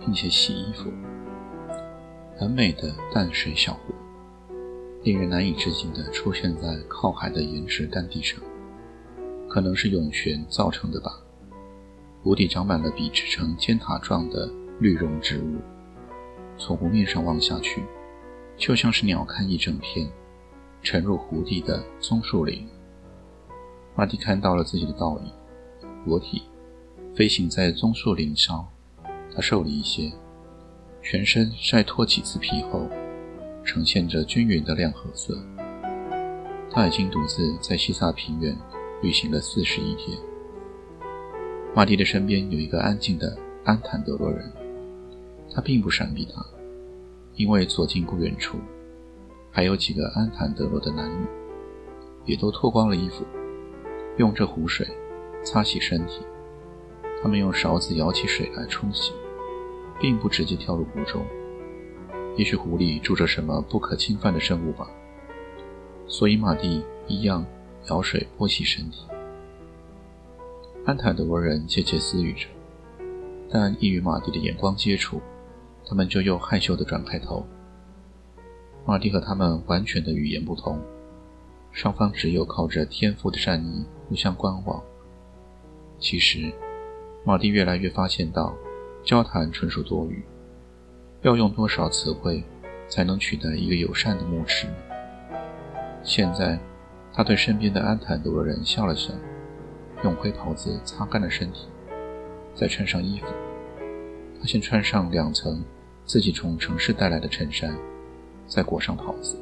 并且洗衣服，很美的淡水小湖，令人难以置信地出现在靠海的岩石干地上，可能是涌泉造成的吧。湖底长满了笔直成尖塔状的绿绒植物，从湖面上望下去，就像是鸟瞰一整片沉入湖底的棕树林。马蒂看到了自己的倒影，裸体飞行在棕树林上，他瘦了一些，全身晒脱几次皮后，呈现着均匀的亮褐色。他已经独自在西萨平原旅行了41天。马蒂的身边有一个安静的安坦德洛人，他并不闪避他，因为左近不远处还有几个安坦德洛的男女，也都脱光了衣服，用这湖水擦洗身体。他们用勺子舀起水来冲洗，并不直接跳入湖中。也许湖里住着什么不可侵犯的生物吧，所以马蒂一样舀水泼洗身体。安坦德罗人窃窃私语着，但一与马蒂的眼光接触，他们就又害羞地转开头。马蒂和他们完全的语言不同，双方只有靠着天赋的善意互相观望。其实马蒂越来越发现到，交谈纯属多余。要用多少词汇才能取代一个友善的牧师？现在，他对身边的安坦德罗人笑了笑，用灰袍子擦干了身体，再穿上衣服。他先穿上2层自己从城市带来的衬衫，再裹上袍子。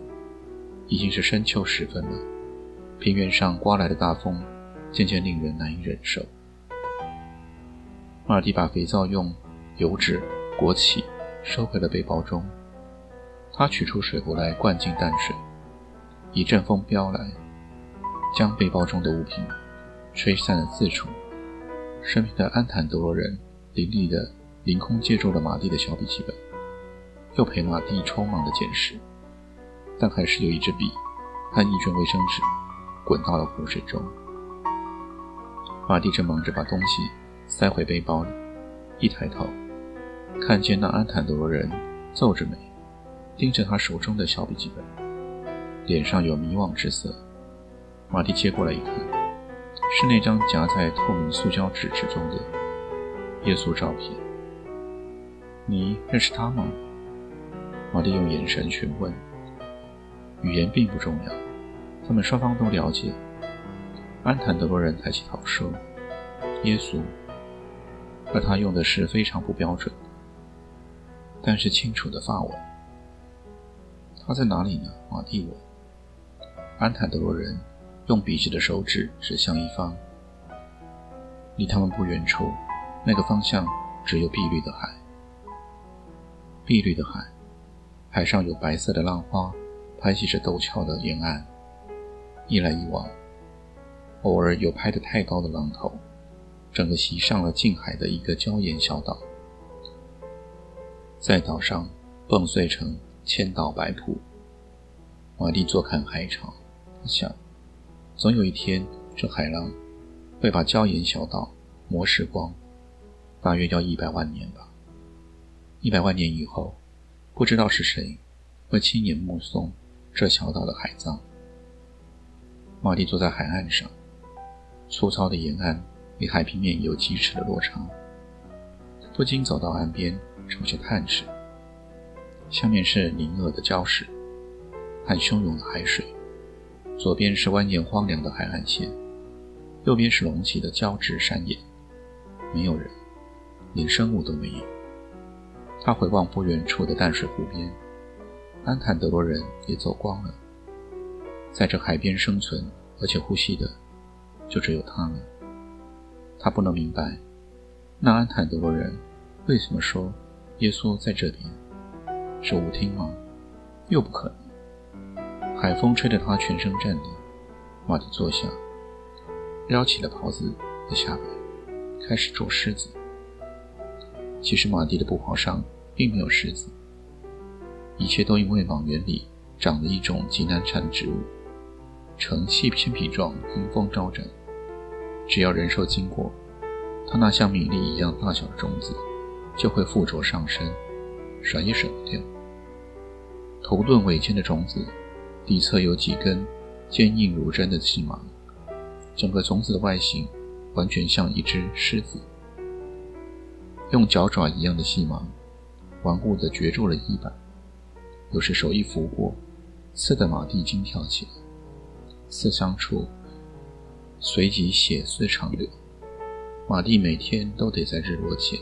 已经是深秋时分了，平原上刮来的大风渐渐令人难以忍受。马蒂把肥皂用油纸裹起，收回了背包中。他取出水壶来灌进淡水，一阵风飙来，将背包中的物品吹散了四处。身边的安坦德罗人凌厉地凌空接住了马蒂的小笔记本，又陪马蒂匆忙地捡拾，但还是有一支笔和一卷卫生纸滚到了湖水中。马蒂正忙着把东西塞回背包里，一抬头，看见那安坦德罗人皱着眉，盯着他手中的小笔记本，脸上有迷惘之色。马蒂接过来一看，是那张夹在透明塑胶纸之中的耶稣照片。你认识他吗？马蒂用眼神询问。语言并不重要，他们双方都了解。安坦德罗人抬起头说：“耶稣。”而他用的是非常不标准，但是清楚的法文。他在哪里呢？马蒂问。安坦德罗人用笔直的手指指向一方，离他们不远处，那个方向只有碧绿的海。碧绿的海，海上有白色的浪花拍戏着陡峭的沿岸，一来一往，偶尔有拍得太高的浪头，整个袭上了近海的一个礁岩小岛，在岛上迸碎成千岛白瀑。马蒂坐看海潮，他想，总有一天这海浪会把礁岩小岛磨蚀光，大约要100万年吧。100万年以后，不知道是谁会亲眼目送这小岛的海葬。马蒂坐在海岸上，粗糙的沿岸与海平面有几尺的落差，不禁走到岸边朝下探视。下面是凝噁的礁石和汹涌的海水，左边是蜿蜒荒凉的海岸线，右边是隆起的胶质山岩。没有人，连生物都没有。他回望不远处的淡水湖边，安坦德罗人也走光了。在这海边生存而且呼吸的，就只有他们。他不能明白，那安坦德罗人为什么说耶稣在这边？是无听吗？又不可能。海风吹得他全身站立，马蹄坐下，撩起了袍子的下摆，开始捉虱子。其实马蹄的布袍上并没有虱子，一切都因为莽原里长了一种极难缠的植物，呈细片皮状，迎风招展。只要人兽经过，它那像米粒一样大小的种子就会附着上身，甩也甩不掉。头钝尾尖的种子底侧有几根坚硬如针的细芒，整个种子的外形完全像一只狮子，用脚爪一样的细芒顽固地攫住了衣摆，有时手一拂过，刺得马蹄惊跳起来，刺伤处随即血丝长流。马蹄每天都得在日落前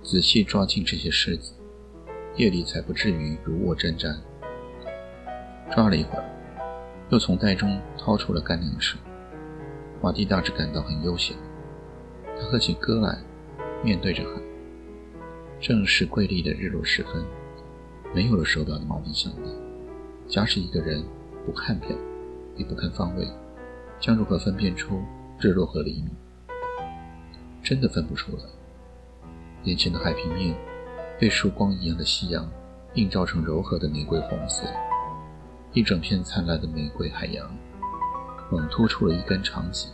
仔细抓进这些虱子，夜里才不至于如卧针毡。抓了一会儿，又从袋中掏出了干粮吃。马蹄大致感到很悠闲，他喝起歌来，面对着海。正是瑰丽的日落时分，没有了手表的马蹄想到，假使一个人不看表也不看方位，将如何分辨出日落和黎明？真的分不出来。眼前的海平面被曙光一样的夕阳映照成柔和的玫瑰红色，一整片灿烂的玫瑰海洋猛突出了一根长脊，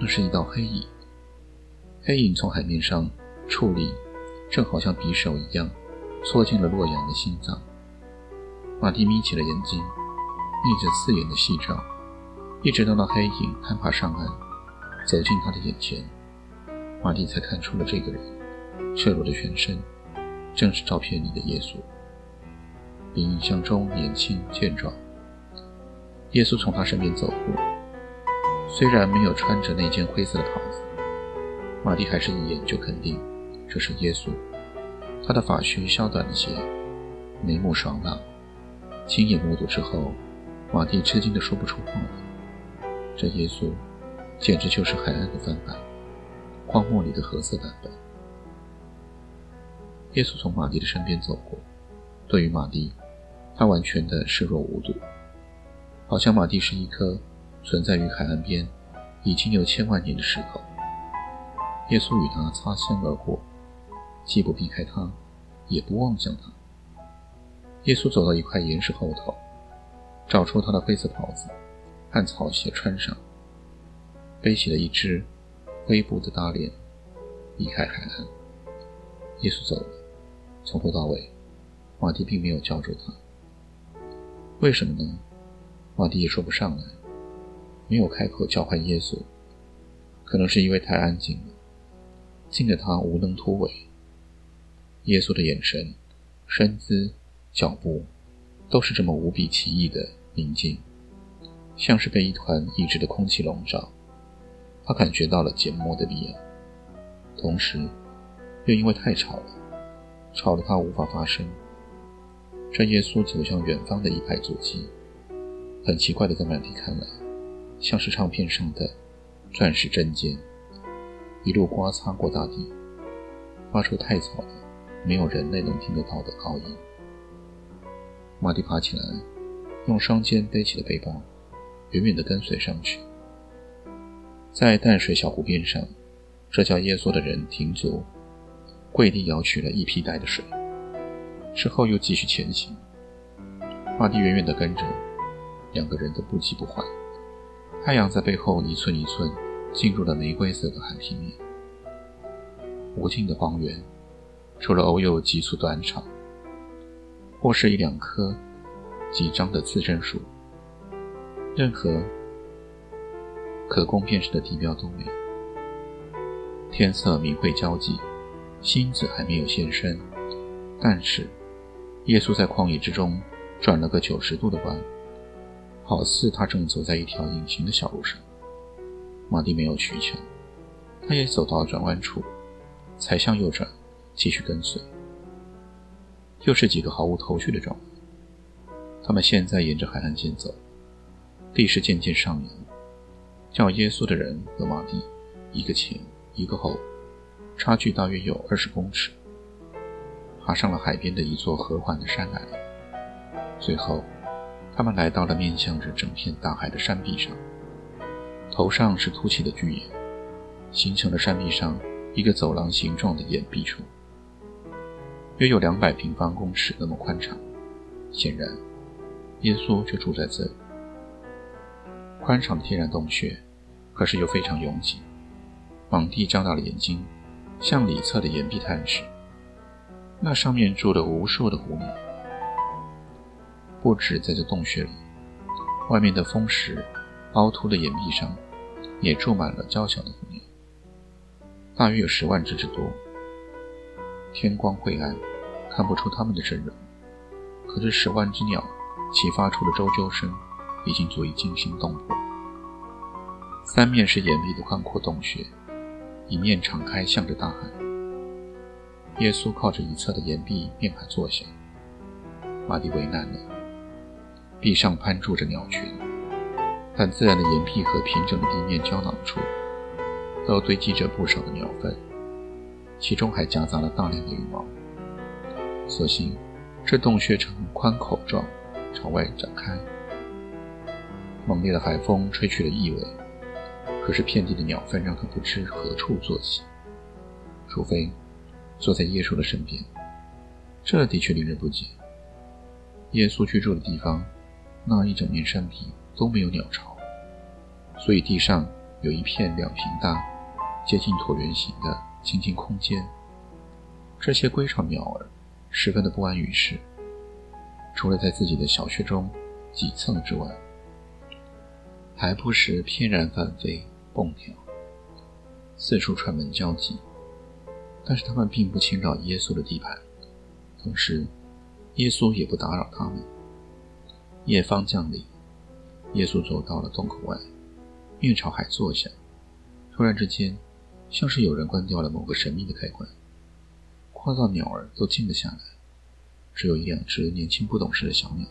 那是一道黑影。黑影从海面上矗立，正好像匕首一样戳进了洛阳的心脏。马蹄眯起了眼睛，逆着刺眼的夕照，一直到那黑影攀爬上岸，走进他的眼前，马蹄才看出了这个人赤裸的全身正是照片里的耶稣，比印象中年轻健壮。耶稣从他身边走过，虽然没有穿着那件灰色的袍子，马蹄还是一眼就肯定这是耶稣。他的发须削短了些，眉目爽朗。亲眼目睹之后，马蹄吃惊地说不出话来。这耶稣简直就是海岸的翻版，荒漠里的褐色版本。耶稣从马蹄的身边走过，对于马蹄，他完全的视若无睹，好像马蹄是一颗存在于海岸边已经有千万年的石头。耶稣与他擦身而过，既不避开他，也不望向他。耶稣走到一块岩石后头，找出他的灰色袍子和草鞋穿上，背起了一只灰布的大帘，离开海岸。耶稣走了，从头到尾，马蹄并没有叫住他。为什么呢？马蹄也说不上来，没有开口叫唤耶稣，可能是因为太安静了，静得他无能突围。耶稣的眼神、身姿、脚步，都是这么无比奇异的宁静，像是被一团抑制的空气笼罩。他感觉到了缄默的力量，同时又因为太吵了，吵得他无法发声。这耶稣走向远方的一排足迹，很奇怪的在马蹄看来，像是唱片上的钻石针尖，一路刮擦过大地，发出太吵了，没有人类能听得到的高音。马蹄爬起来，用双肩背起了背包，远远地跟随上去。在淡水小湖边上，这叫耶稣的人停足，跪地舀取了一皮带的水，之后又继续前行。马蹄远远地跟着，两个人都不急不缓。太阳在背后一寸一寸进入了玫瑰色的海平面。无尽的荒原，除了偶有急促的安吵，或是一两棵几张的刺针树，任何可供辨识的地标都没有。天色明晦交际，星子还没有现身，但是耶稣在旷野之中转了个90度的弯，好似他正走在一条隐形的小路上。马蹄没有取巧，他也走到转弯处，才向右转，继续跟随。又是几个毫无头绪的状态。他们现在沿着海岸线走，地势渐渐上扬。叫耶稣的人和马蹄，一个前一个后，差距大约有20公尺，爬上了海边的一座和缓的山崖。最后他们来到了面向着整片大海的山壁上，头上是凸起的巨岩，形成了山壁上一个走廊形状的岩壁处，约有200平方公尺那么宽敞。显然耶稣就住在这里。宽敞的天然洞穴可是又非常拥挤，莽蒂张大了眼睛向里侧的岩壁探视，那上面住了无数的狐狸。不止在这洞穴里，外面的风石凹凸的岩壁上也住满了娇小的狐狸，大约有10万只之多。天光晦暗，看不出它们的真容，可是10万只鸟其发出的啾啾声已经足以惊心动魄。三面是岩壁的宽阔洞穴，一面敞开向着大海。耶稣靠着一侧的岩壁面海坐下，马蒂为难了。壁上攀住着鸟群，但自然的岩壁和平整的地面胶囊处都堆积着不少的鸟粪，其中还夹杂了大量的羽毛。所幸这洞穴呈宽口状朝外展开，猛烈的海风吹去了异味，可是遍地的鸟粪让他不知何处坐起，除非坐在耶稣的身边。这的确令人不解，耶稣居住的地方那一整面山壁都没有鸟巢，所以地上有一片2坪大、接近椭圆形的清净空间。这些归巢鸟儿十分的不安于世，除了在自己的小穴中挤蹭之外，还不时翩然翻飞蹦跳，四处串门交集。但是它们并不侵扰耶稣的地盘，同时耶稣也不打扰它们。夜方降临，耶稣走到了洞口外，面朝海坐下。突然之间，像是有人关掉了某个神秘的开关，聒噪鸟儿都静了下来，只有1-2只年轻不懂事的小鸟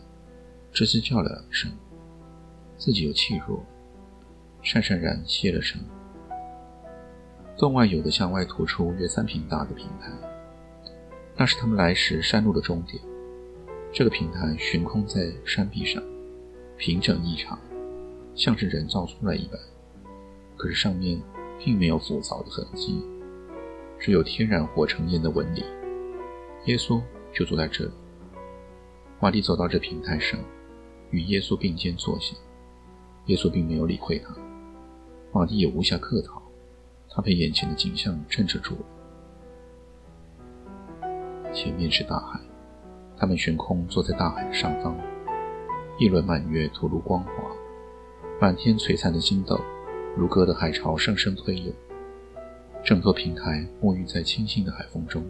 吱吱叫了2声，自己又气弱，讪讪然歇了声。洞外有的向外突出约3坪大的平台，那是他们来时山路的终点。这个平台悬空在山壁上，平整异常，像是人造出来一般，可是上面并没有斧凿的痕迹，只有天然火成烟的纹理。耶稣就坐在这里。马蒂走到这平台上，与耶稣并肩坐下。耶稣并没有理会他，马蒂也无暇客套，他被眼前的景象震慑住了。前面是大海，他们悬空坐在大海的上方，一轮满月吐露光华，满天璀璨的星斗如歌的海潮声声推涌，整座平台沐浴在清新的海风中。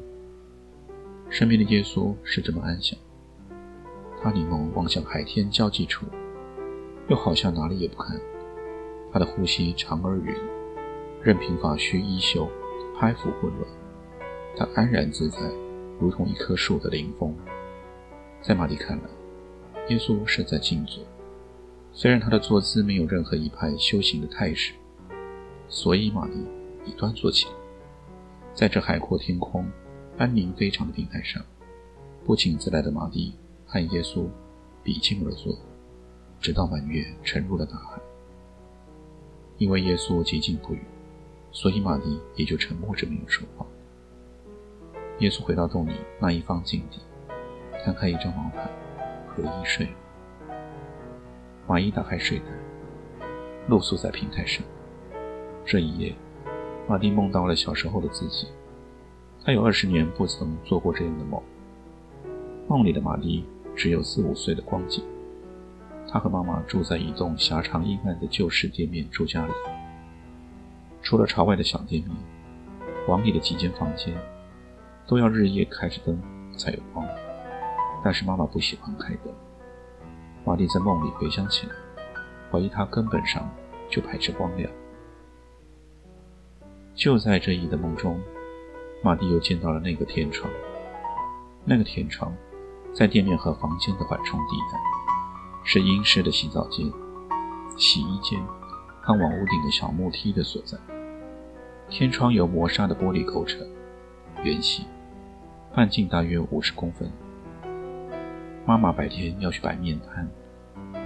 身边的耶稣是这么安详，他凝眸望向海天交际处，又好像哪里也不看。他的呼吸长而匀，任凭发须衣袖拍拂混乱，他安然自在，如同一棵树的凌风。在马蒂看来，耶稣是在静坐，虽然他的坐姿没有任何一派修行的态势，所以马蒂已端坐起来。在这海阔天空、安宁非常的平台上，不请自来的马蒂和耶稣比劲而坐，直到满月沉入了大海。因为耶稣寂静不语，所以马蒂也就沉默着没有说话。耶稣回到洞里那一方境地，摊开一张毛毯，和衣睡。马蒂打开睡袋，露宿在平台上。这一夜，马蒂梦到了小时候的自己，他有20年不曾做过这样的梦。梦里的马蒂只有4-5岁的光景，他和妈妈住在一栋狭长阴暗的旧式店面住家里，除了朝外的小店面，往里的几间房间都要日夜开着灯才有光，但是妈妈不喜欢开灯。玛丽在梦里回想起来，怀疑她根本上就排斥光亮。就在这一的梦中，玛丽又见到了那个天窗。那个天窗在店面和房间的缓冲地带，是英式的洗澡间、洗衣间和往屋顶的小木梯的所在。天窗由磨砂的玻璃构成，圆形，半径大约50公分。妈妈白天要去摆面摊，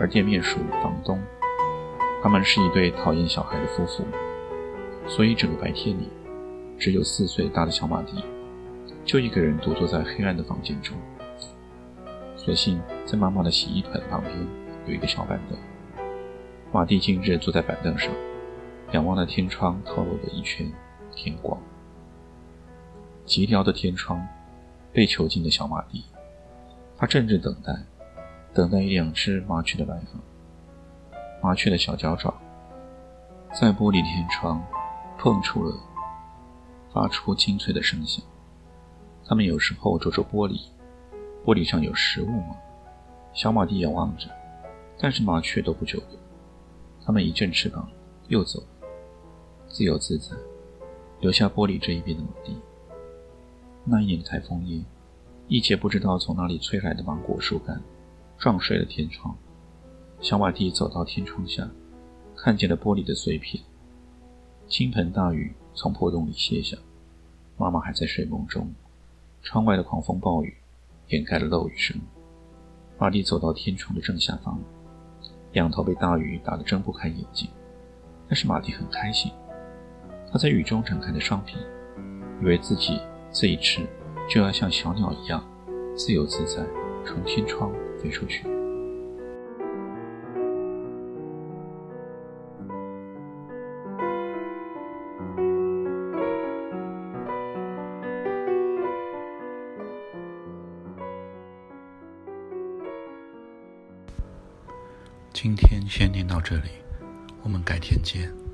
而店面属于房东，他们是一对讨厌小孩的夫妇，所以整个白天里只有4岁大的小马蒂就一个人独坐在黑暗的房间中。随性在妈妈的洗衣盆旁边有一个小板凳，马蒂今日坐在板凳上，仰望了天窗透露的一圈天光。寂寥的天窗，被囚禁的小马蒂，他正在等待一两只麻雀的来访。麻雀的小脚爪在玻璃天窗碰触了，发出清脆的声响。它们有时候啄啄玻璃上有食物吗？小马蒂仰望着，但是麻雀都不久留。它们一阵翅膀又走了，自由自在，留下玻璃这一边的马蒂。那一年的台风夜，一节不知道从哪里吹来的芒果树干撞碎了天窗。小马蒂走到天窗下，看见了玻璃的碎片。倾盆大雨从破洞里泻下，妈妈还在睡梦中，窗外的狂风暴雨掩盖了漏雨声。马蒂走到天窗的正下方，两头被大雨打得睁不开眼睛，但是马蒂很开心。他在雨中展开的双臂，以为自己这一次就要像小鸟一样自由自在从天窗飞出去。今天先念到这里，我们改天见。